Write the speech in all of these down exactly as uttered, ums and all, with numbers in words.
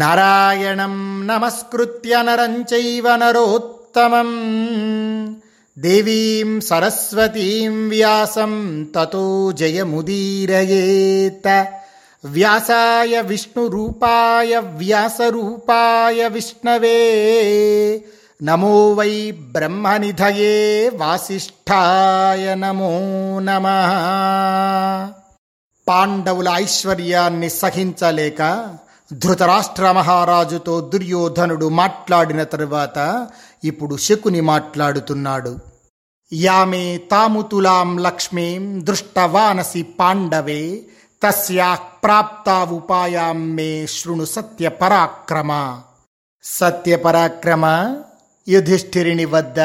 నారాయణం నమస్కృత్య నరం చైవ నరోత్తమం దేవీం సరస్వతీం వ్యాసం తతో జయముదీరయేత. వ్యాసాయ విష్ణురూపాయ వ్యాసరూపాయ విష్ణవే నమో వై బ్రహ్మనిధయే వాసిష్ఠాయ నమో నమః. పాండవుల ఐశ్వర్యాన్ని సహించలేక ధృతరాష్ట్ర మహారాజుతో దుర్యోధనుడు మాట్లాడిన తరువాత ఇప్పుడు శకుని మాట్లాడుతున్నాడు. యామే తాము తులాం లక్ష్మీం దృష్టవానసి పాండవే తస్యా ప్రాప్తా ఉపాయాం మే శృణు సత్యపరాక్రమ. సత్యపరాక్రమ, యుధిష్ఠిరుని వద్ద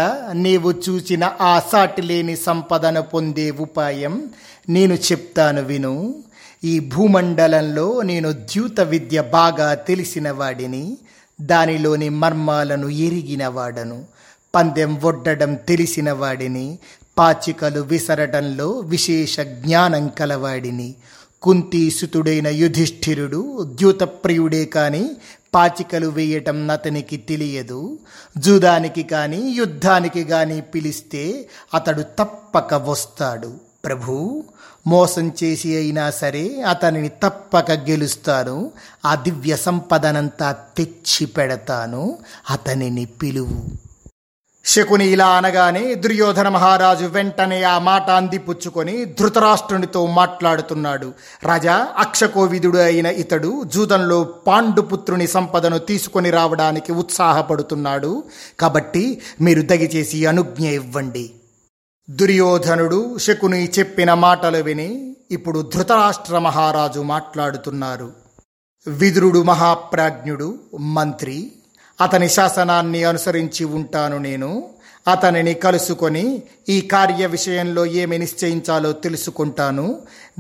నీవు చూచిన ఆ సాటిలేని సంపదను పొందే ఉపాయం నేను చెప్తాను విను. ఈ భూమండలంలో నేను ద్యూత విద్య బాగా తెలిసిన వాడిని, దానిలోని మర్మాలను ఎరిగినవాడను. పందెం ఒడ్డడం తెలిసిన వాడిని, పాచికలు విసరడంలో విశేష జ్ఞానం కలవాడిని. కుంతీసుతుడైన యుధిష్ఠిరుడు ద్యూత ప్రియుడే కానీ పాచికలు వేయటం అతనికి తెలియదు. జూదానికి కానీ యుద్ధానికి కానీ పిలిస్తే అతడు తప్పక వస్తాడు. ప్రభూ, మోసం చేసి అయినా సరే అతనిని తప్పక గెలుస్తాను. ఆ దివ్య సంపదనంతా తెచ్చి పెడతాను, అతనిని పిలువు. శకుని ఇలా అనగానే దుర్యోధన మహారాజు వెంటనే ఆ మాట అందిపుచ్చుకొని ధృతరాష్ట్రునితో మాట్లాడుతున్నాడు. రాజా, అక్షకోవిదుడు అయిన ఇతడు జూదంలో పాండుపుత్రుని సంపదను తీసుకొని రావడానికి ఉత్సాహపడుతున్నాడు. కాబట్టి మీరు దయచేసి అనుజ్ఞ ఇవ్వండి. దుర్యోధనుడు శకుని చెప్పిన మాటలు విని ఇప్పుడు ధృతరాష్ట్ర మహారాజు మాట్లాడుతున్నారు. విదురుడు మహాప్రాజ్ఞుడు మంత్రి, అతని శాసనాన్ని అనుసరించి ఉంటాను. నేను అతనిని కలుసుకొని ఈ కార్య విషయంలో ఏమి నిశ్చయించాలో తెలుసుకుంటాను.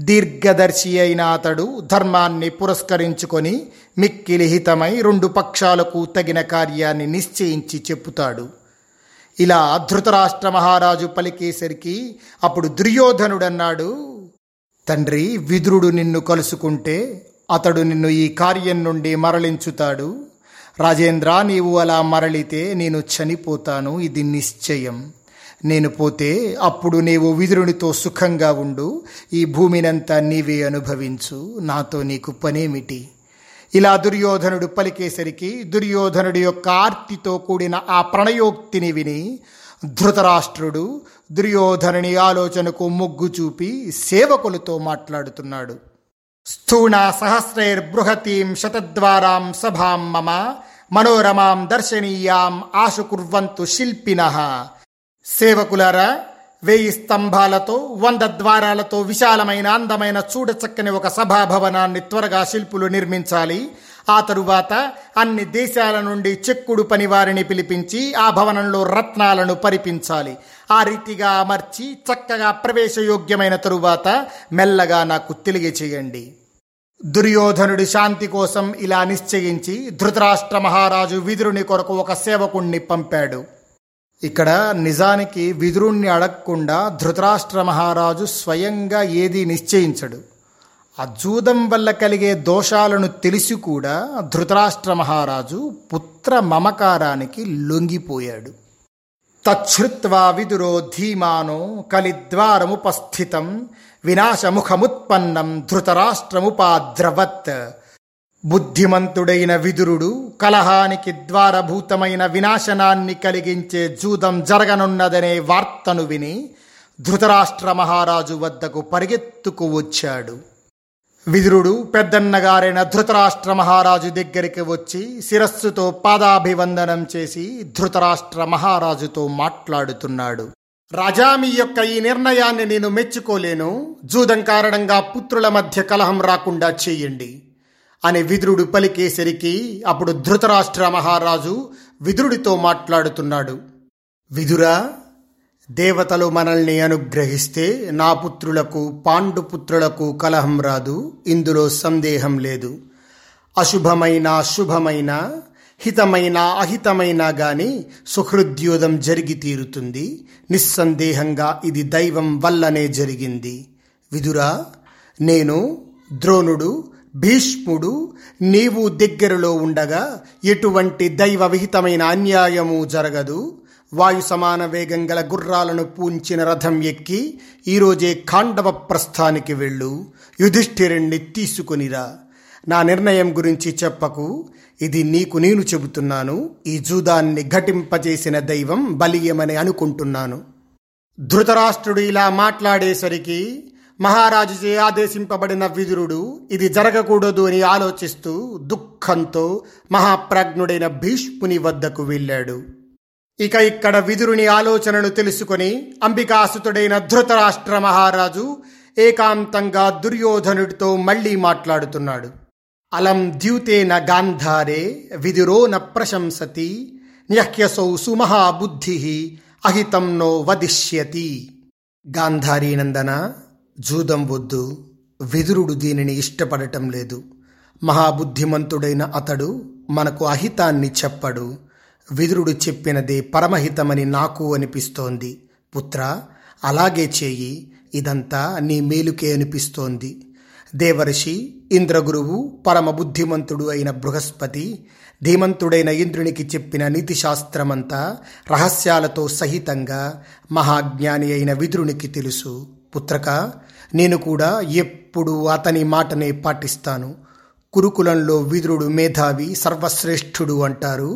దీర్ఘదర్శి అయిన అతడు ధర్మాన్ని పురస్కరించుకొని మిక్కిలి హితమై రెండు పక్షాలకు తగిన కార్యాన్ని నిశ్చయించి చెప్పుతాడు. ఇలా ధృతరాష్ట్ర మహారాజు పలికేసరికి అప్పుడు దుర్యోధనుడన్నాడు, తండ్రి, విదురుడు నిన్ను కలుసుకుంటే అతడు నిన్ను ఈ కార్యం నుండి మరలించుతాడు. రాజేంద్ర, నీవు అలా మరలితే నేను చనిపోతాను, ఇది నిశ్చయం. నేను పోతే అప్పుడు నీవు విదురునితో సుఖంగా ఉండు. ఈ భూమినంతా నీవే అనుభవించు. నాతో నీకు పనేమిటి? ఇలా దుర్యోధనుడు పలికేసరికి దుర్యోధనుడి యొక్క ఆర్తితో కూడిన ఆ ప్రణయోక్తిని విని ధృతరాష్ట్రుడు దుర్యోధనుని ఆలోచనకు మొగ్గు చూపి సేవకులతో మాట్లాడుతున్నాడు. స్థూణ సహస్రైర్బృహతీం శతద్వారాం సభాం మమ మనోరమాం దర్శనీయాం ఆశు కుర్వంతు శిల్పినః. సేవకులారా, వేయి స్తంభాలతో వంద ద్వారాలతో విశాలమైన అందమైన చూడచక్కని ఒక సభాభవనాన్ని త్వరగా శిల్పులు నిర్మించాలి. ఆ తరువాత అన్ని దేశాల నుండి చెక్కుడు పని వారిని పిలిపించి ఆ భవనంలో రత్నాలను పరిపించాలి. ఆ రీతిగా అమర్చి చక్కగా ప్రవేశయోగ్యమైన తరువాత మెల్లగా నాకు తెలియచేయండి. దుర్యోధనుడి శాంతి కోసం ఇలా నిశ్చయించి ధృతరాష్ట్ర మహారాజు విదురుని కొరకు ఒక సేవకుణ్ణి పంపాడు. ఇక్కడ నిజానికి విదురుణ్ణి అడగకుండా ధృతరాష్ట్ర మహారాజు స్వయంగా ఏదీ నిశ్చయించడు. ఆ జూదం వల్ల కలిగే దోషాలను తెలిసి కూడా ధృతరాష్ట్ర మహారాజు పుత్ర మమకారానికి లొంగిపోయాడు. తచ్ఛృత్వా విదురో ధీమానో కలిద్వారముపస్థితం వినాశముఖముత్పన్నం ధృతరాష్ట్రముపాద్రవత్. బుద్ధిమంతుడైన విదురుడు కలహానికి ద్వారభూతమైన వినాశనాన్ని కలిగించే జూదం జరగనున్నదనే వార్తను విని ధృతరాష్ట్ర మహారాజు వద్దకు పరిగెత్తుకు వచ్చాడు. విదురుడు పెద్దన్నగారైన ధృతరాష్ట్ర మహారాజు దగ్గరికి వచ్చి శిరస్సుతో పాదాభివందనం చేసి ధృతరాష్ట్ర మహారాజుతో మాట్లాడుతున్నాడు. రాజా, మీ యొక్క ఈ నిర్ణయాన్ని నేను మెచ్చుకోలేను. జూదం కారణంగా పుత్రుల మధ్య కలహం రాకుండా చేయండి అని విదురుడు పలికేసరికి అప్పుడు ధృతరాష్ట్ర మహారాజు విదురుడితో మాట్లాడుతున్నాడు. విదురా, దేవతలు మనల్ని అనుగ్రహిస్తే నా పుత్రులకు పాండుపుత్రులకు కలహం రాదు, ఇందులో సందేహం లేదు. అశుభమైన శుభమైన, హితమైన అహితమైనా గాని సుహృద్యోధం జరిగి తీరుతుంది. నిస్సందేహంగా ఇది దైవం వల్లనే జరిగింది. విదురా, నేను ద్రోణుడు భీష్ముడు నీవు దగ్గరలో ఉండగా ఎటువంటి దైవ విహితమైన అన్యాయము జరగదు. వాయు సమాన వేగం గల గుర్రాలను పూంచిన రథం ఎక్కి ఈరోజే ఖాండవ ప్రస్థానికి వెళ్ళు. యుధిష్ఠిరుణ్ణి తీసుకునిరా. నా నిర్ణయం గురించి చెప్పకు. ఇది నీకు నేను చెబుతున్నాను. ఈ జూదాన్ని ఘటింపచేసిన దైవం బలీయమని అనుకుంటున్నాను. ధృతరాష్ట్రుడు ఇలా మాట్లాడేసరికి మహారాజుచే ఆదేశింపబడిన విదురుడు ఇది జరగకూడదు అని ఆలోచిస్తూ దుఃఖంతో మహాప్రాజ్ఞుడైన భీష్ముని వద్దకు వెళ్ళాడు. ఇక ఇక్కడ విదురుని ఆలోచనను తెలుసుకొని అంబికాసుతుడైన ధృతరాష్ట్ర మహారాజు ఏకాంతంగా దుర్యోధనుడితో మళ్లీ మాట్లాడుతున్నాడు. అలం ద్యూతేన గాంధారే విదురో న ప్రశంసతి న్యహ్యసౌ సుమహాబుద్ధి అహితం నో వదిష్యతి. గాంధారీ నందన, జూదం వద్దు. విదురుడు దీనిని ఇష్టపడటం లేదు. మహాబుద్ధిమంతుడైన అతడు మనకు అహితాన్ని చెప్పడు. విదురుడు చెప్పినదే పరమహితమని నాకు అనిపిస్తోంది. పుత్ర, అలాగే చేయి. ఇదంతా నీ మేలుకే అనిపిస్తోంది. దేవర్షి, ఇంద్రగురువు, పరమ బుద్ధిమంతుడు అయిన బృహస్పతి ధీమంతుడైన ఇంద్రునికి చెప్పిన నీతిశాస్త్రమంతా రహస్యాలతో సహితంగా మహాజ్ఞాని అయిన విదురునికి తెలుసు. పుత్రక, నేను కూడా ఎప్పుడూ అతని మాటనే పాటిస్తాను. కురుకులంలో విదురుడు మేధావి, సర్వశ్రేష్ఠుడు అంటారు.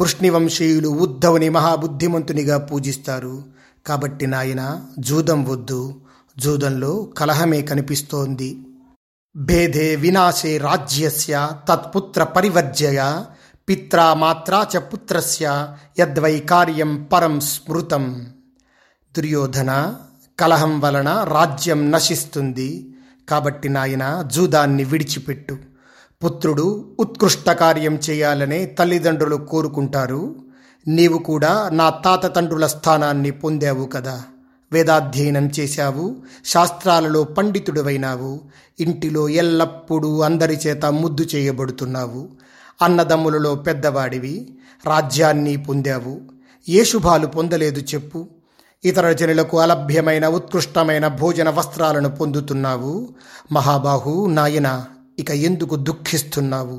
వృష్ణివంశీయులు ఉద్ధవుని మహాబుద్ధిమంతునిగా పూజిస్తారు. కాబట్టి నాయన, జూదం వద్దు. జూదంలో కలహమే కనిపిస్తోంది. భేదే వినాశే రాజ్యస్య తత్పుత్ర పరివర్జయ పిత్రామాత్రా చ పుత్రస్య యద్వై కార్యం పరం స్మృతం. దుర్యోధన, కలహం వలన రాజ్యం నశిస్తుంది. కాబట్టి నాయన, జూదాన్ని విడిచిపెట్టు. పుత్రుడు ఉత్కృష్ట కార్యం చేయాలనే తల్లిదండ్రులు కోరుకుంటారు. నీవు కూడా నా తాత తండ్రుల స్థానాన్ని పొందావు కదా. వేదాధ్యయనం చేశావు, శాస్త్రాలలో పండితుడివైనావు, ఇంటిలో ఎల్లప్పుడూ అందరి చేత ముద్దు చేయబడుతున్నావు, అన్నదమ్ములలో పెద్దవాడివి, రాజ్యాన్ని పొందావు. ఏ శుభాలు పొందలేదు చెప్పు. ఇతర జనులకు అలభ్యమైన ఉత్కృష్టమైన భోజన వస్త్రాలను పొందుతున్నావు. మహాబాహు నాయన, ఇక ఎందుకు దుఃఖిస్తున్నావు?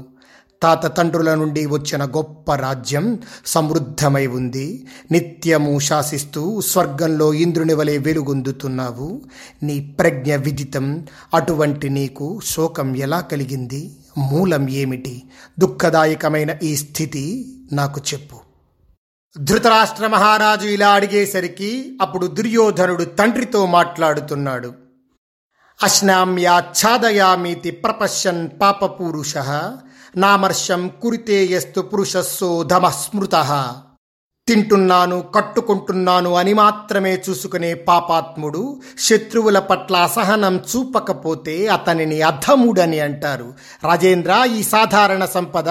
తాత తండ్రుల నుండి వచ్చిన గొప్ప రాజ్యం సమృద్ధమై ఉంది. నిత్యము శాసిస్తూ స్వర్గంలో ఇంద్రుని వలె వెలుగొందుతున్నావు. నీ ప్రజ్ఞ విదితం. అటువంటి నీకు శోకం ఎలా కలిగింది? మూలం ఏమిటి? దుఃఖదాయకమైన ఈ స్థితి నాకు చెప్పు. ధృతరాష్ట్ర మహారాజు ఇలా అడిగేసరికి అప్పుడు దుర్యోధనుడు తండ్రితో మాట్లాడుతున్నాడు. అశ్నామ్యాఛాదయామీతి ప్రపశ్యన్ పాపపూరుషః నామర్షం కురితే యస్తు పురుషస్సో ధమస్మృతః. తింటున్నాను, కట్టుకుంటున్నాను అని మాత్రమే చూసుకునే పాపాత్ముడు శత్రువుల పట్ల అసహనం చూపకపోతే అతనిని అధముడని అంటారు. రాజేంద్ర, ఈ సాధారణ సంపద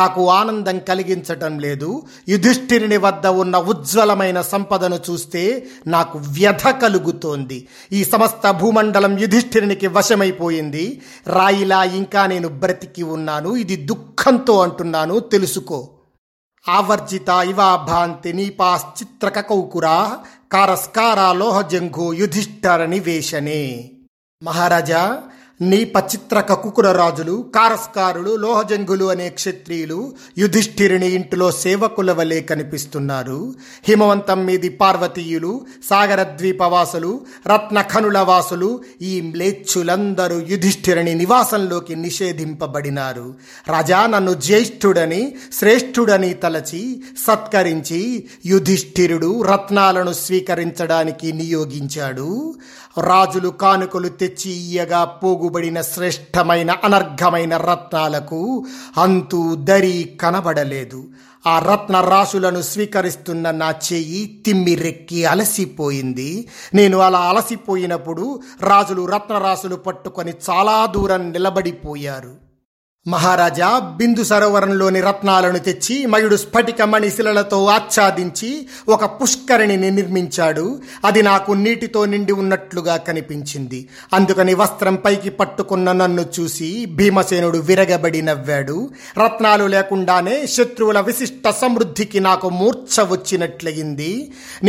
నాకు ఆనందం కలిగించటం లేదు. యుధిష్ఠిరుని వద్ద ఉన్న ఉజ్వలమైన సంపదను చూస్తే నాకు వ్యధ కలుగుతోంది. ఈ సమస్త భూమండలం యుధిష్ఠిరునికి వశమైపోయింది. రాయిలా ఇంకా నేను బ్రతికి ఉన్నాను. ఇది దుఃఖంతో అంటున్నాను, తెలుసుకో. ఆవర్జిత ఇవా భాంతి నీపాశ్చిత్రకౌకురా కారస్కారా లోహజంఘో యుధిష్ఠర నివేశనే. మహారాజా, నీప చిత్రక కుకుర రాజులు, కారస్కారులు, లోహజంగులు అనే క్షత్రియులు యుధిష్ఠిరుని ఇంటిలో సేవకుల వలె కనిపిస్తున్నారు. హిమవంతం మీది పార్వతీయులు, సాగర ద్వీపవాసులు, రత్నఖనుల వాసులు, ఈ మ్లేచ్చులందరూ యుధిష్ఠిరుని నివాసంలోకి నిషేధింపబడినారు. రాజా, నన్ను జ్యేష్ఠుడని శ్రేష్ఠుడని తలచి సత్కరించి యుధిష్ఠిరుడు రత్నాలను స్వీకరించడానికి నియోగించాడు. రాజులు కానుకలు తెచ్చి ఇయ్యగా పోగుబడిన శ్రేష్టమైన అనర్ఘమైన రత్నాలకు అంతూ దరి కనబడలేదు. ఆ రత్న రాశులను స్వీకరిస్తున్న నా చెయ్యి తిమ్మిరెక్కి అలసిపోయింది. నేను అలా అలసిపోయినప్పుడు రాజులు రత్నరాశులు పట్టుకొని చాలా దూరం నిలబడిపోయారు. మహారాజా, బిందు సరోవరంలోని రత్నాలను తెచ్చి మయుడు స్ఫటికమణి శిలలతో ఆచ్ఛాదించి ఒక పుష్కరిణిని నిర్మించాడు. అది నాకు నీటితో నిండి ఉన్నట్లుగా కనిపించింది. అందుకని వస్త్రం పైకి పట్టుకున్న నన్ను చూసి భీమసేనుడు విరగబడి నవ్వాడు. రత్నాలు లేకుండానే శత్రువుల విశిష్ట సమృద్ధికి నాకు మూర్ఛ వచ్చినట్లయింది.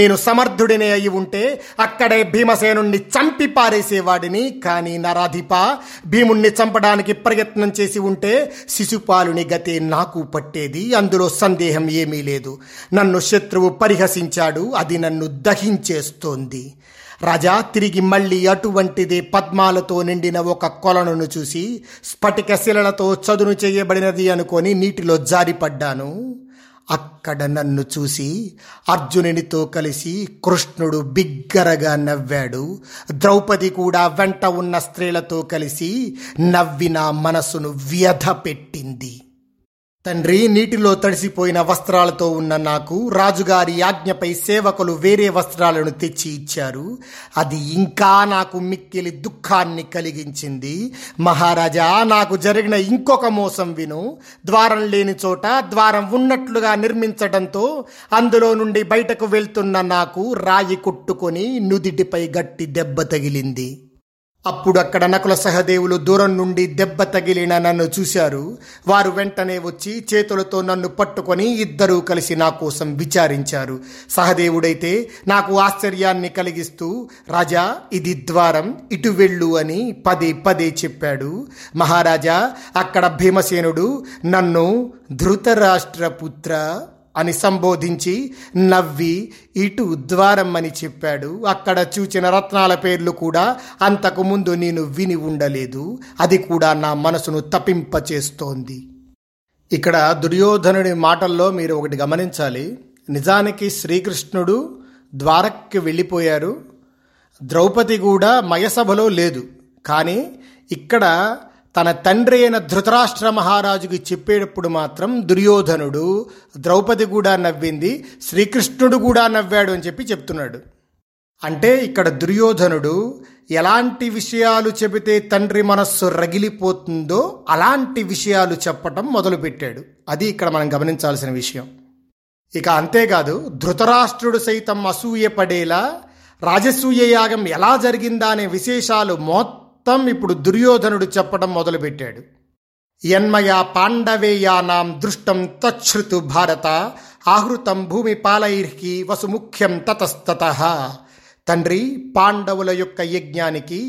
నేను సమర్థుడినే అయి ఉంటే అక్కడే భీమసేనుణ్ణి చంపి పారేసేవాడిని. కానీ నరాధిప, భీముణ్ణి చంపడానికి ప్రయత్నం చేసి ఉంటే శిశుపాలుని గతే నాకు పట్టేది, అందులో సందేహం ఏమీ లేదు. నన్ను శత్రువు పరిహసించాడు, అది నన్ను దహించేస్తోంది. రాజా తిరిగి మళ్ళీ అటువంటిదే పద్మాలతో నిండిన ఒక కొలను చూసి స్ఫటిక శిలలతో చదును చేయబడినది అనుకొని నీటిలో జారిపడ్డాను. అక్కడ నన్ను చూసి అర్జునునితో కలిసి కృష్ణుడు బిగ్గరగా నవ్వాడు. ద్రౌపది కూడా వెంట ఉన్న స్త్రీలతో కలిసి నవ్వి నా మనసును వ్యధ పెట్టింది. తండ్రి, నీటిలో తడిసిపోయిన వస్త్రాలతో ఉన్న నాకు రాజుగారి ఆజ్ఞపై సేవకులు వేరే వస్త్రాలను తెచ్చి ఇచ్చారు. అది ఇంకా నాకు మిక్కిలి దుఃఖాన్ని కలిగించింది. మహారాజా, నాకు జరిగిన ఇంకొక మోసం విను. ద్వారం లేని చోట ద్వారం ఉన్నట్లుగా నిర్మించడంతో అందులో నుండి బయటకు వెళ్తున్న నాకు రాయి కొట్టుకొని నుదిటిపై గట్టి దెబ్బ తగిలింది. అప్పుడు అక్కడ నకుల సహదేవులు దూరం నుండి దెబ్బ తగిలిన నన్ను చూశారు. వారు వెంటనే వచ్చి చేతులతో నన్ను పట్టుకొని ఇద్దరూ కలిసి నా కోసం విచారించారు. సహదేవుడైతే నాకు ఆశ్చర్యాన్ని కలిగిస్తూ, రాజా ఇది ద్వారం, ఇటు వెళ్ళు అని పదే పదే చెప్పాడు. మహారాజా, అక్కడ భీమసేనుడు నన్ను ధృతరాష్ట్రపుత్ర అని సంబోధించి నవ్వి ఇటు ద్వారం అని చెప్పాడు. అక్కడ చూచిన రత్నాల పేర్లు కూడా అంతకు ముందు నేను విని ఉండలేదు. అది కూడా నా మనసును తపింపచేస్తోంది. ఇక్కడ దుర్యోధనుడి మాటల్లో మీరు ఒకటి గమనించాలి. నిజానికి శ్రీకృష్ణుడు ద్వారక్కి వెళ్ళిపోయారు, ద్రౌపది కూడా మయసభలో లేదు. కానీ ఇక్కడ తన తండ్రి అయిన ధృతరాష్ట్ర మహారాజుకి చెప్పేటప్పుడు మాత్రం దుర్యోధనుడు, ద్రౌపది కూడా నవ్వింది, శ్రీకృష్ణుడు కూడా నవ్వాడు అని చెప్పి చెప్తున్నాడు. అంటే ఇక్కడ దుర్యోధనుడు ఎలాంటి విషయాలు చెబితే తండ్రి మనస్సు రగిలిపోతుందో అలాంటి విషయాలు చెప్పటం మొదలుపెట్టాడు. అది ఇక్కడ మనం గమనించాల్సిన విషయం. ఇక అంతేకాదు, ధృతరాష్ట్రుడు సైతం అసూయ పడేలా రాజసూయ యాగం ఎలా జరిగిందా అనే విశేషాలు మొత్తం తమ్ ఇప్పుడు దుర్యోధనుడు చెప్పడం మొదలుపెట్టాడు. యన్మయా పాండవేయానాం దృష్టం తచ్ఛృతు భారత ఆహృతం భూమి పాలైర్హి వసుముఖ్యం తతస్తతః. తండ్రి, పాండవుల యొక్క యజ్ఞానికి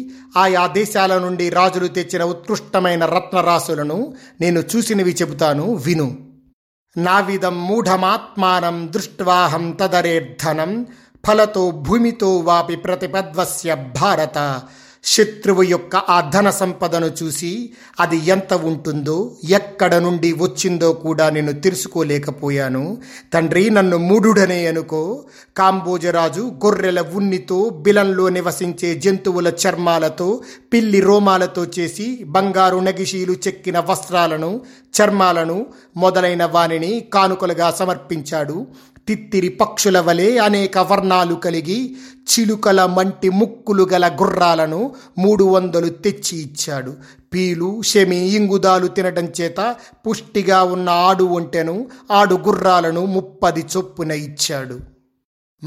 ఆయా దేశాల నుండి రాజులు తెచ్చిన ఉత్కృష్టమైన రత్నరాశులను నేను చూసినవి చెబుతాను విను. నావిదం మూఢమాత్మానం దృష్ట్వాహం తదరేర్ధనం ఫలతో భూమితో వాపి ప్రతిపద్వస్య భారత. శత్రువు యొక్క ఆ ధన సంపదను చూసి అది ఎంత ఉంటుందో, ఎక్కడ నుండి వచ్చిందో కూడా నేను తెలుసుకోలేకపోయాను. తండ్రి, నన్ను మూఢుడనే అనుకో. కాంబోజరాజు గొర్రెల ఉన్నితో, బిలంలో నివసించే జంతువుల చర్మాలతో, పిల్లి రోమాలతో చేసి బంగారు నగిషీలు చెక్కిన వస్త్రాలను, చర్మాలను మొదలైన వానిని కానుకలుగా సమర్పించాడు. తిత్తిరి పక్షుల వలె అనేక వర్ణాలు కలిగి చిలుకల మంటి ముక్కులు గల గుర్రాలను మూడు వందలు తెచ్చి ఇచ్చాడు. పీలు, శమి, ఇంగుదాలు తినడం చేత పుష్టిగా ఉన్న ఆడు ఒంటెను, ఆడు గుర్రాలను ముప్పది చొప్పున ఇచ్చాడు.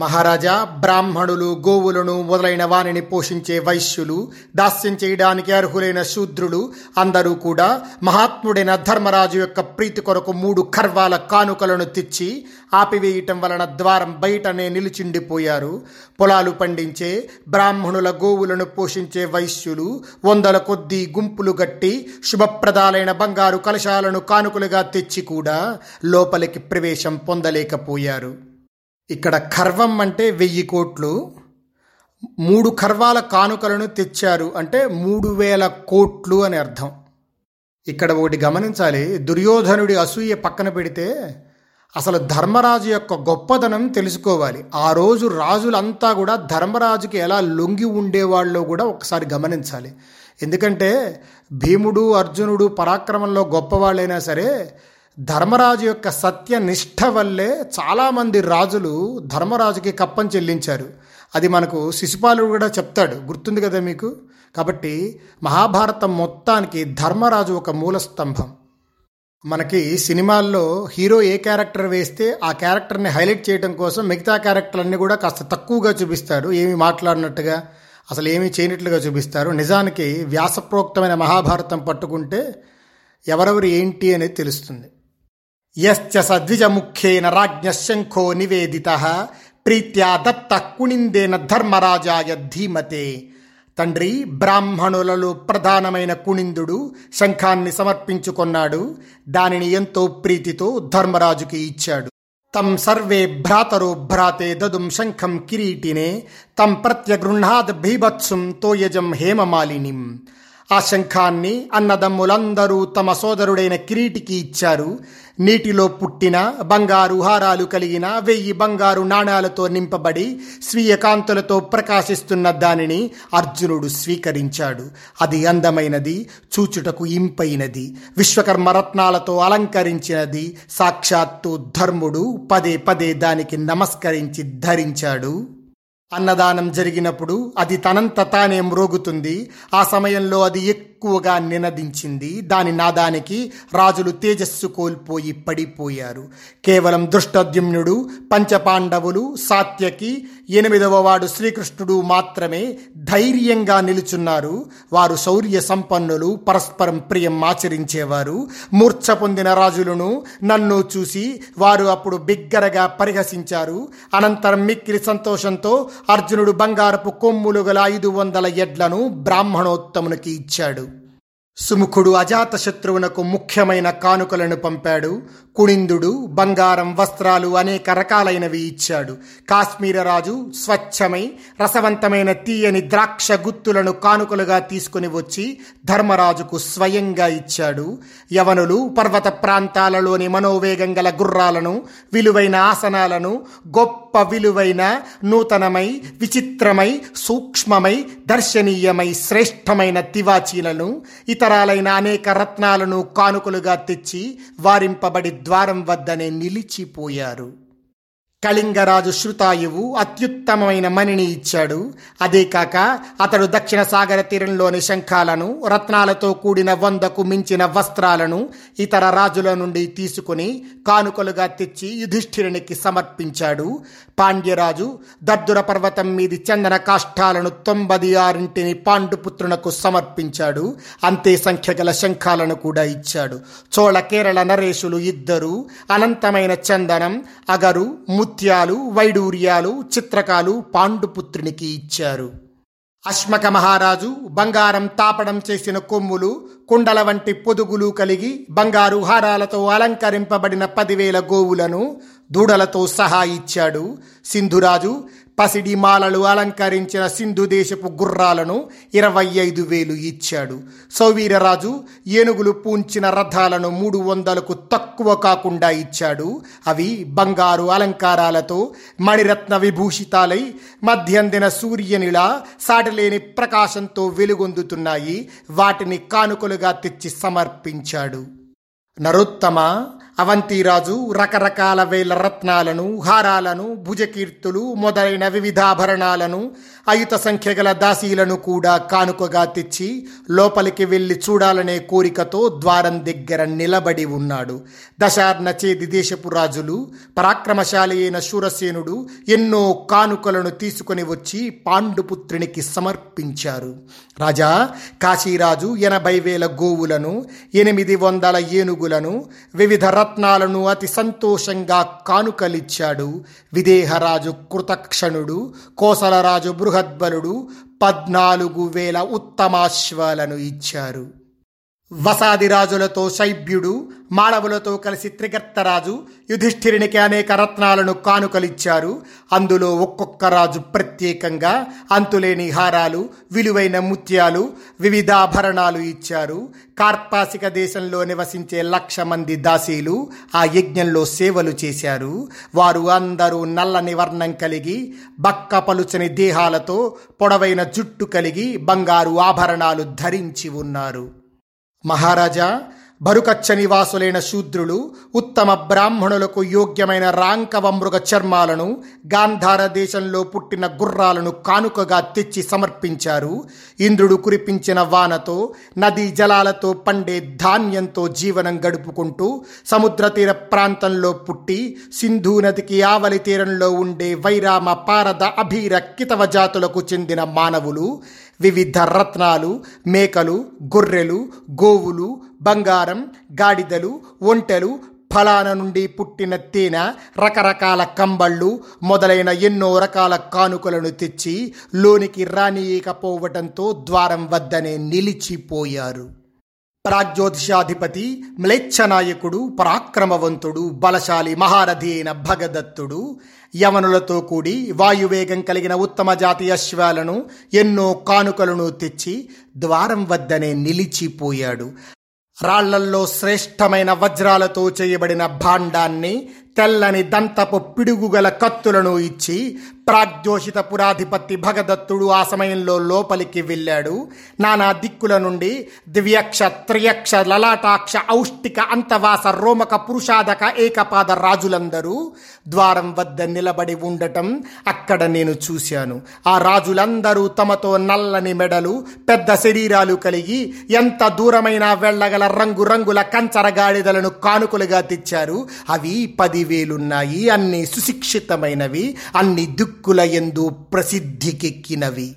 మహారాజా, బ్రాహ్మణులు, గోవులను మొదలైన వారిని పోషించే వైశ్యులు, దాస్యం చేయడానికి అర్హులైన శూద్రులు అందరూ కూడా మహాత్ముడైన ధర్మరాజు యొక్క ప్రీతి కొరకు మూడు ఖర్వాల కానుకలను తెచ్చి ఆపివేయటం వలన ద్వారం బయటనే నిలిచిండిపోయారు. పొలాలు పండించే బ్రాహ్మణుల, గోవులను పోషించే వైశ్యులు వందల కొద్దీ గుంపులు గట్టి శుభప్రదాలైన బంగారు కలశాలను కానుకలుగా తెచ్చి కూడా లోపలికి ప్రవేశం పొందలేకపోయారు. ఇక్కడ ఖర్వం అంటే వెయ్యి కోట్లు. మూడు ఖర్వాల కానుకలను తెచ్చారు అంటే మూడు వేల కోట్లు అని అర్థం. ఇక్కడ ఒకటి గమనించాలి, దుర్యోధనుడి అసూయ పక్కన పెడితే అసలు ధర్మరాజు యొక్క గొప్పతనం తెలుసుకోవాలి. ఆ రోజు రాజులంతా కూడా ధర్మరాజుకి ఎలా లొంగి ఉండేవాళ్ళో కూడా ఒకసారి గమనించాలి. ఎందుకంటే భీముడు, అర్జునుడు పరాక్రమంలో గొప్పవాళ్ళైనా సరే ధర్మరాజు యొక్క సత్యనిష్ట వల్లే చాలామంది రాజులు ధర్మరాజుకి కప్పం చెల్లించారు. అది మనకు శిశుపాలుడు కూడా చెప్తాడు, గుర్తుంది కదా మీకు. కాబట్టి మహాభారతం మొత్తానికి ధర్మరాజు ఒక మూల స్తంభం. మనకి సినిమాల్లో హీరో ఏ క్యారెక్టర్ వేస్తే ఆ క్యారెక్టర్ని హైలైట్ చేయడం కోసం మిగతా క్యారెక్టర్లన్నీ కూడా కాస్త తక్కువగా చూపిస్తారు, ఏమి మాట్లాడినట్టుగా, అసలు ఏమీ చేయనట్లుగా చూపిస్తారు. నిజానికి వ్యాసప్రోక్తమైన మహాభారతం పట్టుకుంటే ఎవరెవరు ఏంటి అనేది తెలుస్తుంది. యశ్చ సద్విజముఖ్యేన రాజ్ఞ శంఖో నివేదితః ప్రీత్యా దత్త కుణిందేన ధర్మరాజాయ ధీమతే. తండ్రి బ్రాహ్మణులలో ప్రధానమైన కుణిందుడు శంఖాన్ని సమర్పించుకొన్నాడు. దానిని ఎంతో ప్రీతితో ధర్మరాజుకి ఇచ్చాడు. తం సర్వే భ్రాతరో భ్రాతే దదుం శంఖం కిరీటినే తం ప్రత్యగృహ్ణాద్ భీభత్సుం తోయజం హేమమాలినిం. ఆ శంఖాన్ని అన్నదమ్ములందరూ తమ సోదరుడైన కిరీటికి ఇచ్చారు. నీటిలో పుట్టిన బంగారు హారాలు కలిగిన వెయ్యి బంగారు నాణాలతో నింపబడి స్వీయ కాంతులతో ప్రకాశిస్తున్న దానిని అర్జునుడు స్వీకరించాడు. అది అందమైనది, చూచుటకు ఇంపైనది, విశ్వకర్మ రత్నాలతో అలంకరించినది. సాక్షాత్తు ధర్ముడు పదే పదే దానికి నమస్కరించి ధరించాడు. అన్నదానం జరిగినప్పుడు అది తనంత తానే మ్రోగుతుంది. ఆ సమయంలో అది ఎక్కువగా నినదించింది. దాని నాదానికి రాజులు తేజస్సు కోల్పోయి పడిపోయారు. కేవలం దృష్టద్యుమ్నుడు, పంచపాండవులు, సాత్యకి, ఎనిమిదవ వాడు శ్రీకృష్ణుడు మాత్రమే ధైర్యంగా నిలుచున్నారు. వారు శౌర్య సంపన్నులు, పరస్పరం ప్రియం ఆచరించేవారు. మూర్ఛ పొందిన రాజులను నన్ను చూసి వారు అప్పుడు బిగ్గరగా పరిహసించారు. అనంతరం మిక్కిలి సంతోషంతో అర్జునుడు బంగారపు కొమ్ములు గల ఐదు వందల ఎడ్లను బ్రాహ్మణోత్తమునికి ఇచ్చాడు. సుముఖుడు అజాతశత్రువునకు ముఖ్యమైన కానుకలను పంపాడు. కుణిందుడు బంగారం, వస్త్రాలు, అనేక రకాలైనవి ఇచ్చాడు. కాశ్మీరరాజు స్వచ్ఛమై రసవంతమైన తీయని ద్రాక్ష గుత్తులను కానుకలుగా తీసుకుని వచ్చి ధర్మరాజుకు స్వయంగా ఇచ్చాడు. యవనులు పర్వత ప్రాంతాలలోని మనోవేగం గల గుర్రాలను, విలువైన ఆసనాలను, గొప్ప విలువైన నూతనమై విచిత్రమై సూక్ష్మమై దర్శనీయమై శ్రేష్టమైన తివాచీలను, ఇతరాలైన అనేక రత్నాలను కానుకలుగా తెచ్చి వారింపబడి ద్వారం వద్దనే నిలిచిపోయారు. కళింగరాజు శ్రుతాయువు అత్యుత్తమమైన మణిని ఇచ్చాడు. అదే కాక అతడు దక్షిణ సాగర తీరంలోని శంఖాలను, రత్నాలతో కూడిన వందకు మించిన వస్త్రాలను ఇతర రాజుల నుండి తీసుకుని కానుకలుగా తెచ్చి యుధిష్ఠిరునికి సమర్పించాడు. పాండ్యరాజు దర్దుర పర్వతం మీది చందన కాష్ఠాలను తొంభై ఆరింటిని పాండుపుత్రునకు సమర్పించాడు. అంతే సంఖ్య గల శంఖాలను కూడా ఇచ్చాడు. చోళ కేరళ నరేషులు ఇద్దరు అనంతమైన చందనం, అగరు, ముత్యాలు, వైడూర్యాలు, చిత్రకాలు పాండుపుత్రునికి ఇచ్చారు. అశ్మక మహారాజు బంగారం తాపడం చేసిన కొమ్ములు, కుండల వంటి పొదుగులు కలిగి బంగారు హారాలతో అలంకరింపబడిన పదివేల గోవులను దూడలతో సహా ఇచ్చాడు. సింధురాజు పసిడి మాలలు అలంకరించిన సింధు దేశపు గుర్రాలను ఇరవై ఐదు వేలు ఇచ్చాడు. సౌవీరరాజు ఏనుగులు పూంచిన రథాలను మూడు వందలకు తక్కువ కాకుండా ఇచ్చాడు. అవి బంగారు అలంకారాలతో మణిరత్న విభూషితాలై మధ్యందిన సూర్యనిలా సాటిలేని ప్రకాశంతో వెలుగొందుతున్నాయి. వాటిని కానుకలుగా తెచ్చి సమర్పించాడు. నరోత్తమ, అవంతిరాజు రకరకాల వేల రత్నాలను, హారాలను, భుజకీర్తులు మొదలైన వివిధాభరణాలను, అయుత సంఖ్య గల దాసీలను కూడా కానుకగా తెచ్చి లోపలికి వెళ్ళి చూడాలనే కోరికతో ద్వారం దగ్గర నిలబడి ఉన్నాడు. దశార్ణ చేది దేశపు రాజులు, పరాక్రమశాలి అయిన శూరసేనుడు ఎన్నో కానుకలను తీసుకుని వచ్చి పాండుపుత్రునికి సమర్పించారు. రాజా, కాశీరాజు ఎనభై వేల గోవులను, ఎనిమిది వందల ఏనుగులను, వివిధ రత్నాలను అతి సంతోషంగా కానుకలిచ్చాడు. విదేహరాజు కృతక్షణుడు, కోసలరాజు బృహద్బలుడు పద్నాలుగు వేల ఉత్తమాశ్వాలను ఇచ్చారు. వసాదిరాజులతో శైభ్యుడు, మాళవులతో కలిసి త్రిగర్తరాజు యుధిష్ఠిరునికి అనేక రత్నాలను కానుకలిచ్చారు. అందులో ఒక్కొక్క రాజు ప్రత్యేకంగా అంతులేని హారాలు, విలువైన ముత్యాలు, వివిధ ఆభరణాలు ఇచ్చారు. కార్పాసిక దేశంలో నివసించే లక్ష మంది దాసీలు ఆ యజ్ఞంలో సేవలు చేశారు. వారు అందరూ నల్లని వర్ణం కలిగి, బక్క పలుచని దేహాలతో, పొడవైన జుట్టు కలిగి బంగారు ఆభరణాలు ధరించి ఉన్నారు. మహారాజా, భరుకచ్చ నివాసులైన శూద్రులు ఉత్తమ బ్రాహ్మణులకు యోగ్యమైన రాంకవ మృగ చర్మాలను, గాంధార దేశంలో పుట్టిన గుర్రాలను కానుకగా తెచ్చి సమర్పించారు. ఇంద్రుడు కురిపించిన వానతో, నదీ జలాలతో పండే ధాన్యంతో జీవనం గడుపుకుంటూ సముద్ర తీర ప్రాంతంలో పుట్టి సింధు నదికి ఆవలి తీరంలో ఉండే వైరామ, పారద, అభీర, కితవ జాతులకు చెందిన మానవులు వివిధ రత్నాలు, మేకలు, గొర్రెలు, గోవులు, బంగారం, గాడిదలు, ఒంటెలు, ఫలాన నుండి పుట్టిన తేనె, రకరకాల కంబళ్ళు మొదలైన ఎన్నో రకాల కానుకలను తెచ్చి లోనికి రానియకపోవటంతో ద్వారం వద్దనే నిలిచిపోయారు. రాజ్యోధిషాధిపతి మ్లేచ్ఛనాయకుడు, పరాక్రమవంతుడు, బలశాలి, మహారథి అయిన భగదత్తుడు యవనులతో కూడి వాయువేగం కలిగిన ఉత్తమ జాతి అశ్వాలను, ఎన్నో కానుకలను తెచ్చి ద్వారం వద్దనే నిలిచిపోయాడు. రాళ్లల్లో శ్రేష్టమైన వజ్రాలతో చేయబడిన భాండాన్ని, తెల్లని దంతపు పిడుగుగల కత్తులను ఇచ్చి ప్రాగ్జోషిత పురాధిపతి భగదత్తుడు ఆ సమయంలో లోపలికి వెళ్ళాడు. నానా దిక్కుల నుండి దివ్యక్ష, త్రియక్ష, లలాటాక్ష, ఔష్టిక, అంతవాస, రోమక, పురుషాదక, ఏకపాద రాజులందరూ ద్వారం వద్ద నిలబడి ఉండటం అక్కడ నేను చూశాను. ఆ రాజులందరూ తమతో నల్లని మెడలు, పెద్ద శరీరాలు కలిగి ఎంత దూరమైనా వెళ్ళగల రంగురంగుల కంచరగాడిదలను కానుకలుగా తెచ్చారు. అవి పది వేలున్నాయి. అన్ని సుశిక్షితమైనవి, అన్ని దిక్కుల యందు ప్రసిద్ధికెక్కినవి.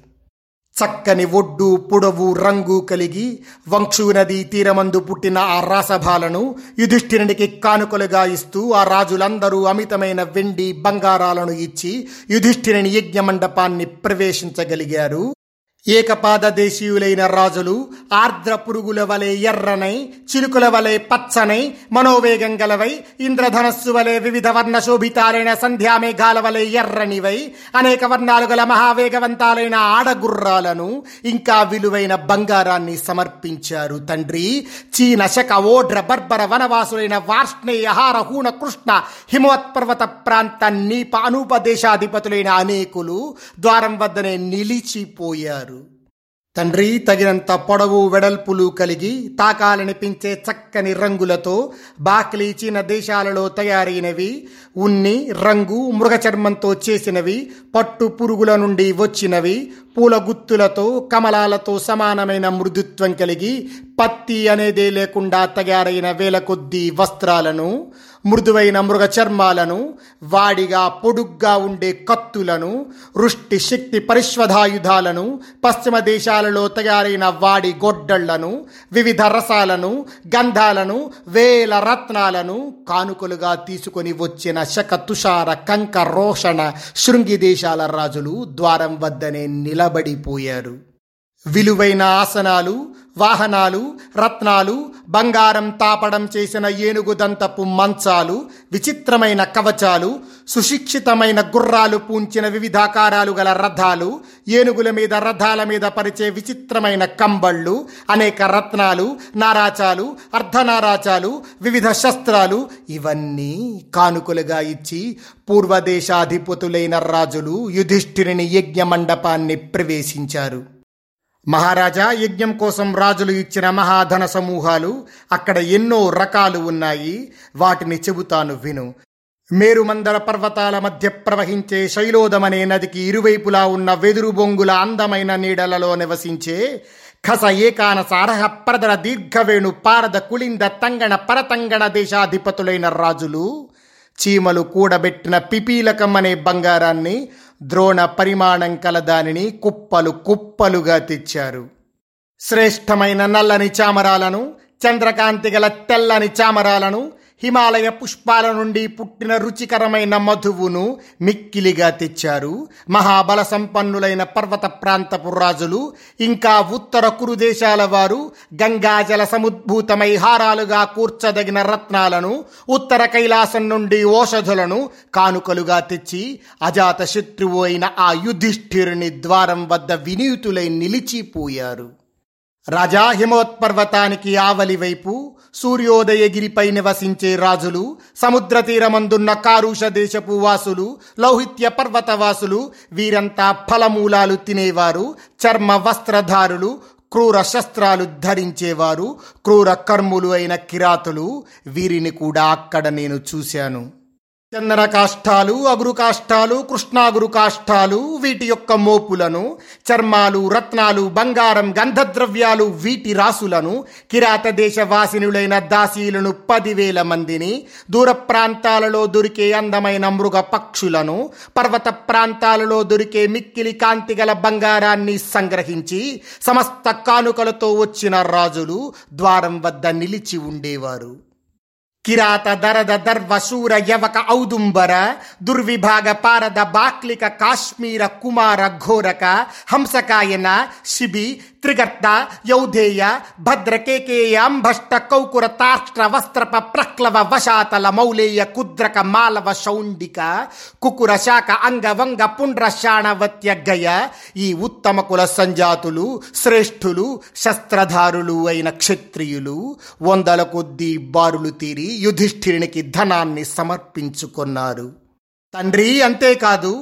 చక్కని ఒడ్డు, పొడవు, రంగు కలిగి వంక్షు నది తీరమందు పుట్టిన ఆ రాసభాలను యుధిష్ఠిరునికి కానుకలుగా ఇస్తూ ఆ రాజులందరూ అమితమైన వెండి బంగారాలను ఇచ్చి యుధిష్ఠిరుని యజ్ఞ మండపాన్ని ప్రవేశించగలిగారు. ఏకపాద దేశీయులైన రాజులు ఆర్ద్ర పురుగుల వలె ఎర్రనై, చిలుకల వలె పచ్చనై, మనోవేగం గలవై, ఇంద్రధనస్సు వలె వివిధ వర్ణ శోభితాలైన సంధ్యామేఘాల వలె ఎర్రనివై, అనేక వర్ణాలు గల మహావేగవంతాలైన ఆడగుర్రాలను, ఇంకా విలువైన బంగారాన్ని సమర్పించారు. తండ్రి, చీన, శక, ఓఢ్ర, బర్బర వనవాసులైన వార్ష్ణేయ, హారహూణ, కృష్ణ, హిమవత్పర్వత ప్రాంత, నీప, అనూప దేశాధిపతులైన అనేకులు ద్వారం వద్దనే నిలిచిపోయారు. తండ్రి, తగినంత పొడవు, వెడల్పులు కలిగి తాకాలనిపించే చక్కని రంగులతో బాక్లీ, చీన దేశాలలో తయారైనవి, ఉన్ని, రంగు, మృగచర్మంతో చేసినవి, పట్టు పురుగుల నుండి వచ్చినవి, పూల గుత్తులతో, కమలాలతో సమానమైన మృదుత్వం కలిగి పత్తి అనేదే లేకుండా తయారైన వేల కొద్దీ వస్త్రాలను, మృదువైన మృగ చర్మాలను, వాడిగా పొడుగ్గా ఉండే కత్తులను, రుష్టి శక్తి పరిశ్వధాయుధాలను, పశ్చిమ దేశాలలో తయారైన వాడి గొడ్డళ్లను, వివిధ రసాలను, గంధాలను, వేల రత్నాలను కానుకలుగా తీసుకొని వచ్చిన శక, తుషార, కంక, రోషణ, శృంగి దేశాల రాజులు ద్వారం వద్దనే నిలబడిపోయారు. విలువైన ఆసనాలు, వాహనాలు, రత్నాలు, బంగారం తాపడం చేసిన ఏనుగు దంతపు మంచాలు, విచిత్రమైన కవచాలు, సుశిక్షితమైన గుర్రాలు పూంచిన వివిధాకారాలు గల రథాలు, ఏనుగుల మీద, రథాల మీద పరిచే విచిత్రమైన కంబళ్ళు, అనేక రత్నాలు, నారాచాలు, అర్ధనారాచాలు, వివిధ శస్త్రాలు, ఇవన్నీ కానుకలుగా ఇచ్చి పూర్వదేశాధిపతులైన రాజులు యుధిష్ఠిరుని యజ్ఞ మండపాన్ని ప్రవేశించారు. మహారాజా, యజ్ఞం కోసం రాజులు ఇచ్చిన మహాధన సమూహాలు అక్కడ ఎన్నో రకాలు ఉన్నాయి. వాటిని చెబుతాను విను. మేరుమందర పర్వతాల మధ్య ప్రవహించే శైలోదమనే నదికి ఇరువైపులా ఉన్న వెదురు బొంగుల అందమైన నీడలలో నివసించే ఖస, ఏకానస, అర్హ, పరదర, దీర్ఘవేణు, పారద, కుళింద, తంగణ, పరతంగణ దేశాధిపతులైన రాజులు చీమలు కూడబెట్టిన పిపీలకం అనే బంగారాన్ని, ద్రోణ పరిమాణం కల దానిని కుప్పలు కుప్పలుగా తెచ్చారు. శ్రేష్టమైన నల్లని చామరాలను, చంద్రకాంతి గల తెల్లని చామరాలను, హిమాలయ పుష్పాల నుండి పుట్టిన రుచికరమైన మధువును మిక్కిలిగా తెచ్చారు. మహాబల సంపన్నులైన పర్వత ప్రాంతపు రాజులు, ఇంకా ఉత్తర కురు దేశాల వారు గంగాజల సముద్భూతమై హారాలుగా కూర్చదగిన రత్నాలను, ఉత్తర కైలాసం నుండి ఓషధులను కానుకలుగా తెచ్చి అజాత శత్రువు అయిన ఆ యుధిష్ఠిరుని ద్వారం వద్ద వినీతులై నిలిచిపోయారు. రాజా, హిమోత్పర్వతానికి ఆవలి వైపు సూర్యోదయగిరిపై నివసించే రాజులు, సముద్ర తీరమందున్న కారుష దేశపు వాసులు, లౌహిత్య పర్వతవాసులు, వీరంతా ఫలమూలాలు తినేవారు, చర్మ వస్త్రధారులు, క్రూర శస్త్రాలు ధరించేవారు, క్రూర కర్ములు అయిన కిరాతులు, వీరిని కూడా అక్కడ నేను చూశాను. చందన కాష్టాలు, అగురు కాష్టాలు, కృష్ణాగురు కాష్టాలు, వీటి యొక్క మోపులను, చర్మాలు, రత్నాలు, బంగారం, గంధద్రవ్యాలు, వీటి రాసులను, కిరాత దేశవాసినులైన దాసీలను పదివేల మందిని, దూర ప్రాంతాలలో దొరికే అందమైన మృగ పక్షులను, పర్వత ప్రాంతాలలో దొరికే మిక్కిలి కాంతి గల బంగారాన్ని సంగ్రహించి సమస్త కానుకలతో వచ్చిన రాజులు ద్వారం వద్ద నిలిచి ఉండేవారు. కిరాత దరద దర్వశూర యవక ఔదుంబర దుర్విభాగ పారద బాక్లిక కాశ్మీర కుమార ఘోరక హంసకాయన శిబి త్రిగర్త యౌధేయ భద్రకేకేయ అంభష్ట కౌకుర తాష్ట్ర వస్త్రప ప్రక్లవ వశాతల మౌలేయ కుద్రక మాలవ శౌండిక కుకుర శాక అంగవంగ పుండ్రశాణవత్యగయ ఈ ఉత్తమ కుల సంజాతులు శ్రేష్ఠులు శస్త్రధారులు అయిన క్షత్రియులు వందల కొద్దీ బారులు తీరి యుధిష్ఠిరునికి ధనాన్ని సమర్పించుకున్నారు. తండ్రి, అంతేకాదు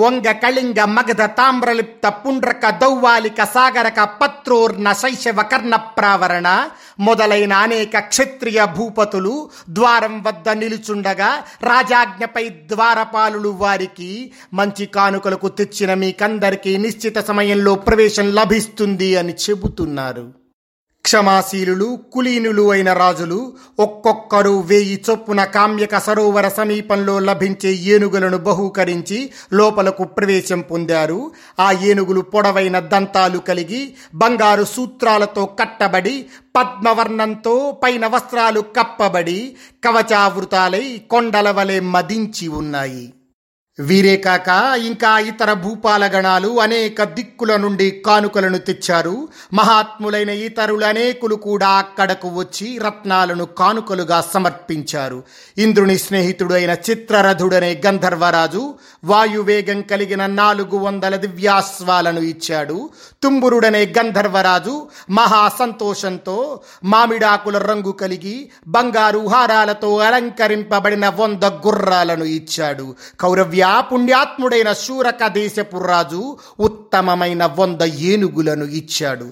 వంగ కళింగ మగధ తామ్రలిప్త పుండ్రక దౌవాలిక సాగరక పత్రోర్ణ శైశవ కర్ణప్రావరణ మొదలైన అనేక క్షత్రియ భూపతులు ద్వారం వద్ద నిలుచుండగా రాజాజ్ఞపై ద్వారపాలులు వారికి మంచి కానుకలకు తెచ్చిన మీకందరికీ నిశ్చిత సమయంలో ప్రవేశం లభిస్తుంది అని చెబుతున్నారు. క్షమాశీలులు కులీనులు అయిన రాజులు ఒక్కొక్కరు వేయి చొప్పున కామ్యక సరోవర సమీపంలో లభించే ఏనుగులను బహూకరించి లోపలకు ప్రవేశం పొందారు. ఆ ఏనుగులు పొడవైన దంతాలు కలిగి బంగారు సూత్రాలతో కట్టబడి పద్మవర్ణంతో పైన వస్త్రాలు కప్పబడి కవచావృతాలై కొండల వలె మదించి ఉన్నాయి. వీరే కాక ఇంకా ఇతర భూపాల గణాలు అనేక దిక్కుల నుండి కానుకలను తెచ్చారు. మహాత్ములైన ఇతరులు అనేకులు కూడా అక్కడకు వచ్చి రత్నాలను కానుకలుగా సమర్పించారు. ఇంద్రుని స్నేహితుడైన చిత్రరథుడనే గంధర్వరాజు వాయువేగం కలిగిన నాలుగు వందల దివ్యాశ్వాలను ఇచ్చాడు. తుంబురుడనే గంధర్వరాజు మహాసంతోషంతో మామిడాకుల రంగు కలిగి బంగారు హారాలతో అలంకరింపబడిన వంద గుర్రాలను ఇచ్చాడు. కౌరవ్య పుణ్యాత్ముడైన శూరక దేశపు రాజు ఉత్తమమైన వంద ఏనుగులను ఇచ్చాడు.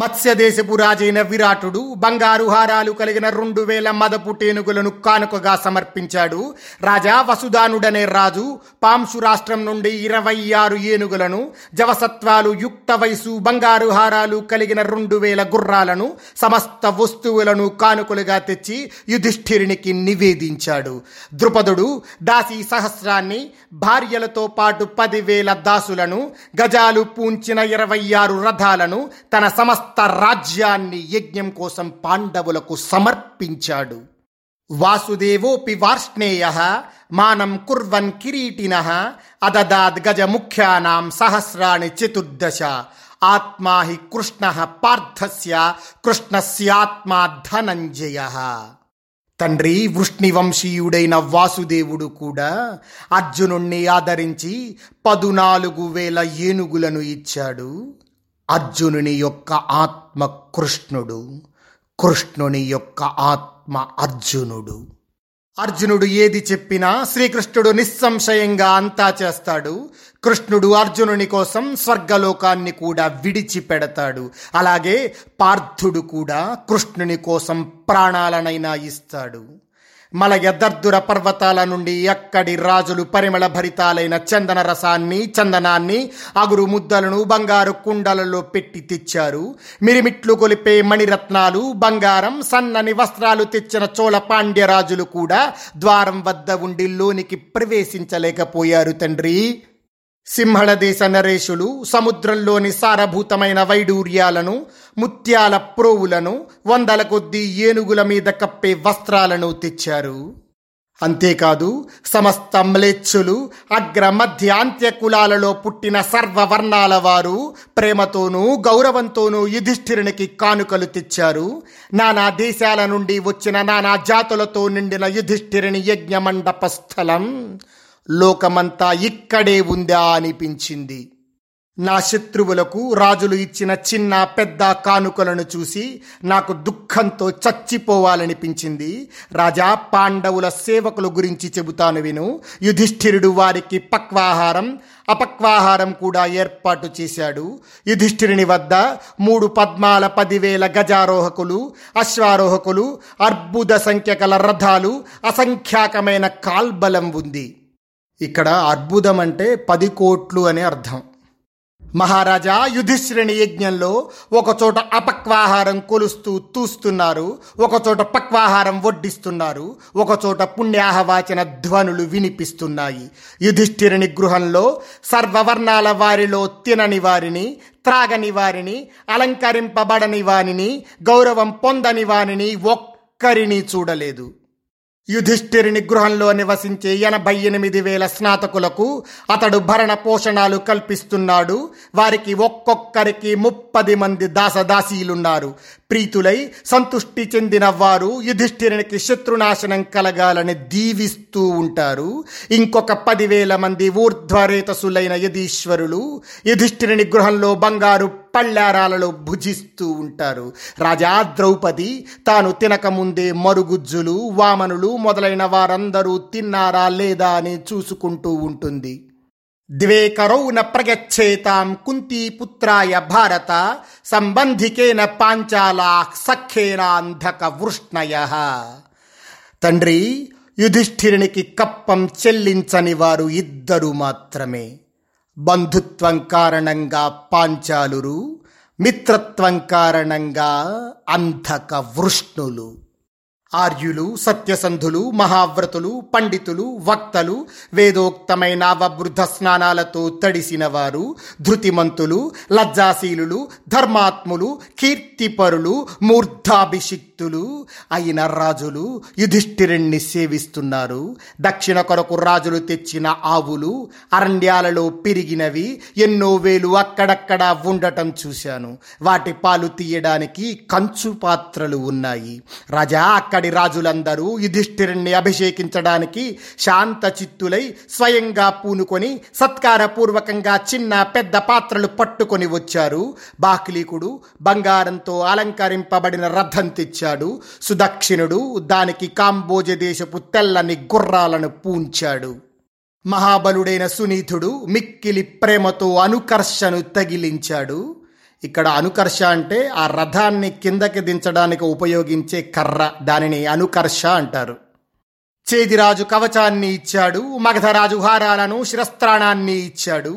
మత్స్య దేశపు రాజైన విరాటుడు బంగారు హారాలు కలిగిన రెండు వేల మదపు టేనుగులను కానుకగా సమర్పించాడు. రాజా వసుధానుడనే రాజు పాంశు రాష్ట్రం నుండి ఇరవై ఆరు ఏనుగులను, జవసత్వాలు, యుక్త వయసు, బంగారు హారాలు కలిగిన రెండు వేల గుర్రాలను, సమస్త వస్తువులను కానుకలుగా తెచ్చి యుధిష్ఠిరునికి నివేదించాడు. ద్రుపదుడు దాసీ సహస్రాన్ని, భార్యలతో పాటు పదివేల దాసులను, గజాలు పూంచిన ఇరవై ఆరు రథాలను, తన సమస్త రాజ్యాన్ని యజ్ఞం కోసం పాండవులకు సమర్పించాడు. వాసుదేవోపి వార్ష్ణేయః మానం కుర్వన్ కిరీటినః అదదాద్ గజ ముఖ్యానాం సహస్రాణి చతుర్దశ ఆత్మా హి కృష్ణః పార్థస్య కృష్ణస్యాత్మా ధనంజయః. తండ్రి, వృష్ణివంశీయుడైన వాసుదేవుడు కూడా అర్జునుణ్ణి ఆదరించి పదునాలుగు వేల ఏనుగులను ఇచ్చాడు. అర్జునుని యొక్క ఆత్మ కృష్ణుడు, కృష్ణుని యొక్క ఆత్మ అర్జునుడు. అర్జునుడు ఏది చెప్పినా శ్రీకృష్ణుడు నిస్సంశయంగా అంతా చేస్తాడు. కృష్ణుడు అర్జునుని కోసం స్వర్గలోకాన్ని కూడా విడిచిపెడతాడు. అలాగే పార్థుడు కూడా కృష్ణుని కోసం ప్రాణాలనైనా ఇస్తాడు. మలయ దర్దుర పర్వతాల నుండి అక్కడి రాజులు పరిమళ భరితాలైన చందన రసాన్ని, చందనాన్ని, అగురు ముద్దలను బంగారు కుండలలో పెట్టి తెచ్చారు. మిరిమిట్లు కొలిపే మణిరత్నాలు, బంగారం, సన్నని వస్త్రాలు తెచ్చిన చోళ పాండ్య రాజులు కూడా ద్వారం వద్ద ఉండి లోనికి ప్రవేశించలేకపోయారు. తండ్రి, సింహళ దేశ నరేషులు సముద్రంలోని సారభూతమైన వైడూర్యాలను, ముత్యాల ప్రోవులను, వందల కొద్దీ ఏనుగుల మీద కప్పే వస్త్రాలను తెచ్చారు. అంతేకాదు సమస్త మ్లేచ్చులు, అగ్ర మధ్య అంత్య కులాలలో పుట్టిన సర్వవర్ణాల వారు ప్రేమతోనూ గౌరవంతోనూ యుధిష్ఠిరునికి కానుకలు తెచ్చారు. నానా దేశాల నుండి వచ్చిన నానా జాతులతో నిండిన యుధిష్ఠిరుని యజ్ఞ మండప స్థలం లోకమంతా ఇక్కడే ఉందా అనిపించింది. నా శత్రువులకు రాజులు ఇచ్చిన చిన్న పెద్ద కానుకలను చూసి నాకు దుఃఖంతో చచ్చిపోవాలనిపించింది. రాజా, పాండవుల సేవకుల గురించి చెబుతాను విను. యుధిష్ఠిరుడు వారికి పక్వాహారం, అపక్వాహారం కూడా ఏర్పాటు చేశాడు. యుధిష్ఠిరుని వద్ద మూడు పద్మాల పదివేల గజారోహకులు, అశ్వారోహకులు, అర్బుద సంఖ్య గల రథాలు, అసంఖ్యాకమైన కాల్బలం ఉంది. ఇక్కడ అర్బుదం అంటే పది కోట్లు అనే అర్థం. మహారాజా, యుధిష్ఠిరుని యజ్ఞంలో ఒకచోట అపక్వాహారం కొలుస్తూ తూస్తున్నారు, ఒకచోట పక్వాహారం వడ్డిస్తున్నారు, ఒకచోట పుణ్యాహవాచన ధ్వనులు వినిపిస్తున్నాయి. యుధిష్ఠిరుని గృహంలో సర్వవర్ణాల వారిలో తినని వారిని, త్రాగని వారిని, అలంకరింపబడని వారిని, గౌరవం పొందని వారిని ఒక్కరిని చూడలేదు. యుధిష్ఠిరి నిగ్రహంలో నివసించే ఎనభై ఎనిమిది వేల స్నాతకులకు అతడు భరణ పోషణాలు కల్పిస్తున్నాడు. వారికి ఒక్కొక్కరికి ముప్పది మంది దాసదాసీలున్నారు. ప్రీతులై సంతుష్టి చెందిన వారు యుధిష్ఠిరునికి శత్రునాశనం కలగాలని దీవిస్తూ ఉంటారు. ఇంకొక పదివేల మంది ఊర్ధ్వరేతసులైన యదీశ్వరులు యుధిష్ఠిరుని గృహంలో బంగారు పళ్ళారాలలో భుజిస్తూ ఉంటారు. రాజా, ద్రౌపది తాను తినకముందే మరుగుజ్జులు, వామనులు మొదలైన వారందరూ తిన్నారా లేదా అని చూసుకుంటూ ఉంటుంది. ద్వేకరౌన ప్రగచ్చేతాం కుంతీ పుత్రాయ భారత సంబంధికేన పాంచాలా సఖ్యేనాంధక వృష్ణయః. తండ్రి, యుధిష్ఠిరునికి కప్పం చెల్లించని వారు ఇద్దరు మాత్రమే. బంధుత్వం కారణంగా పాంచాలురు, మిత్రత్వం కారణంగా అంధక వృష్ణులు. ఆర్యులు, సత్యసంధులు, మహావ్రతులు, పండితులు, వక్తలు, వేదోక్తమైన అవబృద్ధ స్నానాలతో తడిసిన వారు, ధృతిమంతులు, లజ్జాశీలులు, ధర్మాత్ములు, కీర్తిపరులు, మూర్ధాభిషిక్తులు అయిన రాజులు యుధిష్ఠిరుణ్ణి సేవిస్తున్నారు. దక్షిణ కొరకు రాజులు తెచ్చిన ఆవులు అరణ్యాలలో పెరిగినవి ఎన్నో వేలు అక్కడక్కడా ఉండటం చూశాను. వాటి పాలు తీయడానికి కంచు పాత్రలు ఉన్నాయి. రాజా, అక్కడి రాజులందరూ యుధిష్ఠిరుణ్ణి అభిషేకించడానికి శాంత చిత్తులై స్వయంగా పూనుకొని సత్కారపూర్వకంగా చిన్న పెద్ద పాత్రలు పట్టుకొని వచ్చారు. బాక్లీకుడు బంగారంతో అలంకరింపబడిన రథం తెచ్చాడు. సుదక్షిణుడు దానికి కాంబోజ దేశపు తెల్లని గుర్రాలను పూంచాడు. మహాబలుడైన సునీతుడు మిక్కిలి ప్రేమతో అనుకర్షను తగిలించాడు. ఇక్కడ అనుకర్ష అంటే ఆ రథాన్ని కిందకి దించడానికి ఉపయోగించే కర్ర, దానిని అనుకర్ష అంటారు. చేదిరాజు కవచాన్ని ఇచ్చాడు. మగధరాజు హారాలను, శిరస్త్రాణాన్ని ఇచ్చాడు.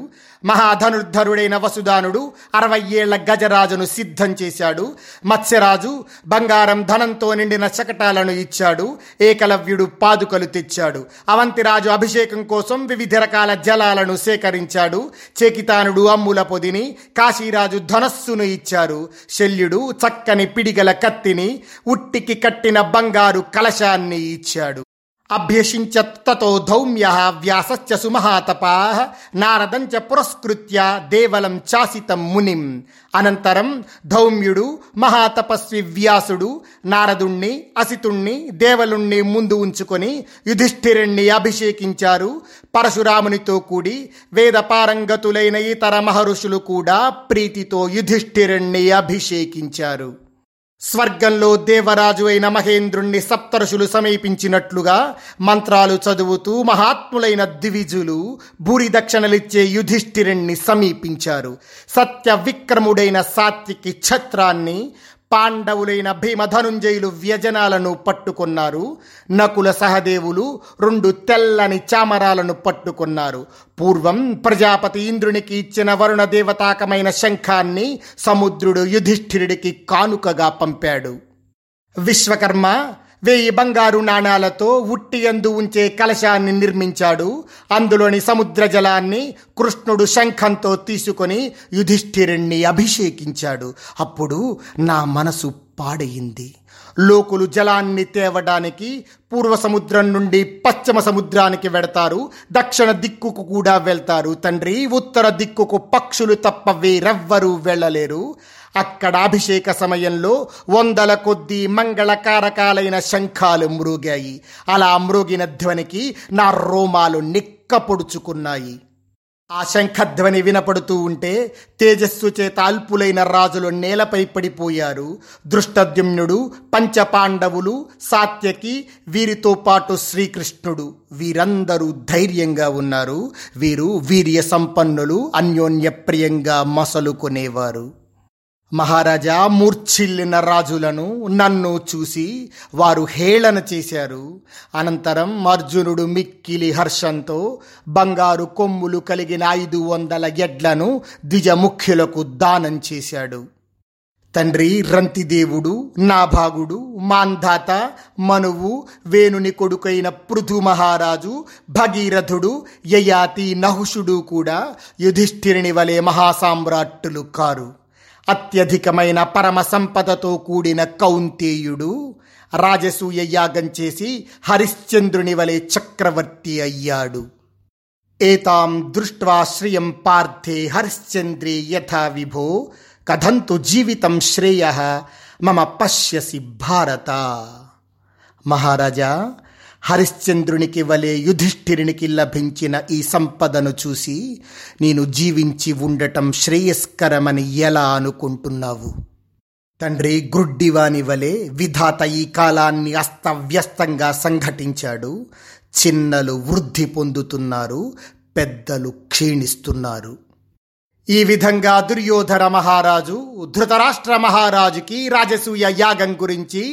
మహాధనుర్ధరుడైన వసుదానుడు అరవై ఏళ్ల గజరాజును సిద్ధం చేశాడు. మత్స్యరాజు బంగారం ధనంతో నిండిన శకటాలను ఇచ్చాడు. ఏకలవ్యుడు పాదుకలు తెచ్చాడు. అవంతిరాజు అభిషేకం కోసం వివిధ రకాల జలాలను సేకరించాడు. చేకితానుడు అమ్ముల పొదిని, కాశీరాజు ధనస్సును ఇచ్చారు. శల్యుడు చక్కని పిడిగల కత్తిని, ఉట్టికి కట్టిన బంగారు కలశాన్ని ఇచ్చాడు. అభ్యషించతతో ధౌమ్య వ్యాసస్య సుమహాతపాః నారదం చ పురస్కృత్య దేవలం చాసితం మునిం. అనంతరం ధౌమ్యుడు మహాతపస్వి వ్యాసుడు నారదుణ్ణి, అసితుణ్ణి, దేవలుణ్ణి ముందు ఉంచుకొని యుధిష్ఠిరుణ్ణి అభిషేకించారు. పరశురామునితో కూడి వేదపారంగతులైన ఇతర మహర్షులు కూడా ప్రీతితో యుధిష్ఠిరుణ్ణి అభిషేకించారు. స్వర్గంలో దేవరాజు అయిన మహేంద్రుణ్ణి సప్తర్షులు సమీపించినట్లుగా మంత్రాలు చదువుతూ మహాత్ములైన ద్విజులు భూరి దక్షిణలిచ్చే యుధిష్ఠిరుణ్ణి సమీపించారు. సత్య విక్రముడైన సాత్వికి ఛత్రాన్ని, పాండవులైన భీమధనుంజయులు వ్యజనాలను పట్టుకున్నారు. నకుల సహదేవులు రెండు తెల్లని చామరాలను పట్టుకున్నారు. పూర్వం ప్రజాపతి ఇంద్రునికి ఇచ్చిన వరుణ దేవతాకమైన శంఖాన్ని సముద్రుడు యుధిష్ఠిరుడికి కానుకగా పంపాడు. విశ్వకర్మ వెయ్యి బంగారు నాణాలతో ఉట్టియందు ఉంచే కలశాన్ని నిర్మించాడు. అందులోని సముద్ర జలాన్ని కృష్ణుడు శంఖంతో తీసుకొని యుధిష్ఠిరుణ్ణి అభిషేకించాడు. అప్పుడు నా మనసు పాడయింది. లోకులు జలాన్ని తేవడానికి పూర్వ సముద్రం నుండి పశ్చిమ సముద్రానికి వెడతారు, దక్షిణ దిక్కుకు కూడా వెళ్తారు. తండ్రి, ఉత్తర దిక్కుకు పక్షులు తప్ప వేరెవ్వరూ వెళ్ళలేరు. అక్కడ అభిషేక సమయంలో వందల కొద్దీ మంగళకారకాలైన శంఖాలు మ్రోగాయి. అలా మ్రోగిన ధ్వనికి నా రోమాలు నిక్కపొడుచుకున్నాయి. ఆ శంఖధ్వని వినపడుతూ ఉంటే తేజస్సు చేత అల్పులైన రాజులు నేలపై పడిపోయారు. దృష్టద్యుమ్నుడు, పంచపాండవులు, సాత్యకి, వీరితో పాటు శ్రీకృష్ణుడు, వీరందరూ ధైర్యంగా ఉన్నారు. వీరు వీర్య సంపన్నులు, అన్యోన్యప్రియంగా మసలుకునేవారు. మహారాజా, మూర్ఛిల్లిన రాజులను, నన్ను చూసి వారు హేళన చేశారు. అనంతరం అర్జునుడు మిక్కిలి హర్షంతో బంగారు కొమ్ములు కలిగిన ఐదు వందల ఎడ్లను ద్విజముఖ్యులకు దానం చేశాడు. తండ్రి, రంతిదేవుడు, నాభాగుడు, మాంధాత, మనువు, వేణుని కొడుకైన పృథు మహారాజు, భగీరథుడు, యయాతి, నహుషుడు కూడా యుధిష్ఠిరుని వలె మహాసామ్రాట్టులు కారు. అత్యధికమైన పరమ సంపదతో కూడిన కౌంతేయుడు, రాజసూయ యాగం చేసి హరిశ్చంద్రుని వలె చక్రవర్తి అయ్యాడు. ఏతాం దృష్ట్వా శ్రియం పార్థే హరిశ్చంద్రే యథా విభో కథంతు జీవితం శ్రేయః మమ పశ్యసి భారత. మహారాజా, హరిశ్చంద్రునికి వలె యుధిష్ఠిరునికి లభించిన ఈ సంపదను చూసి నేను జీవించి ఉండటం శ్రేయస్కరమని ఎలా అనుకుంటున్నావు? తండ్రి, గుడ్డివాని వలె విధాత ఈ కాలాన్ని అస్తవ్యస్తంగా సంఘటించాడు. చిన్నలు వృద్ధి పొందుతున్నారు, పెద్దలు క్షీణిస్తున్నారు. ఈ విధంగా దుర్యోధన మహారాజు ధృతరాష్ట్ర మహారాజుకి రాజసూయ యాగం గురించి,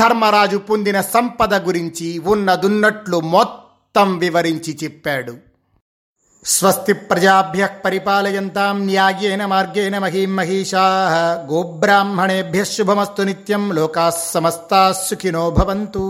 ధర్మరాజు పొందిన సంపద గురించి ఉన్నదున్నట్లు మొత్తం వివరించి చెప్పాడు. స్వస్తి ప్రజాభ్యః పరిపాలయంతాం న్యాయేన మార్గేణ మహీం మహీషాః. గోబ్రాహ్మణేభ్యః శుభమస్తు నిత్యం. లోకాః సమస్తాః సుఖినో భవంతు.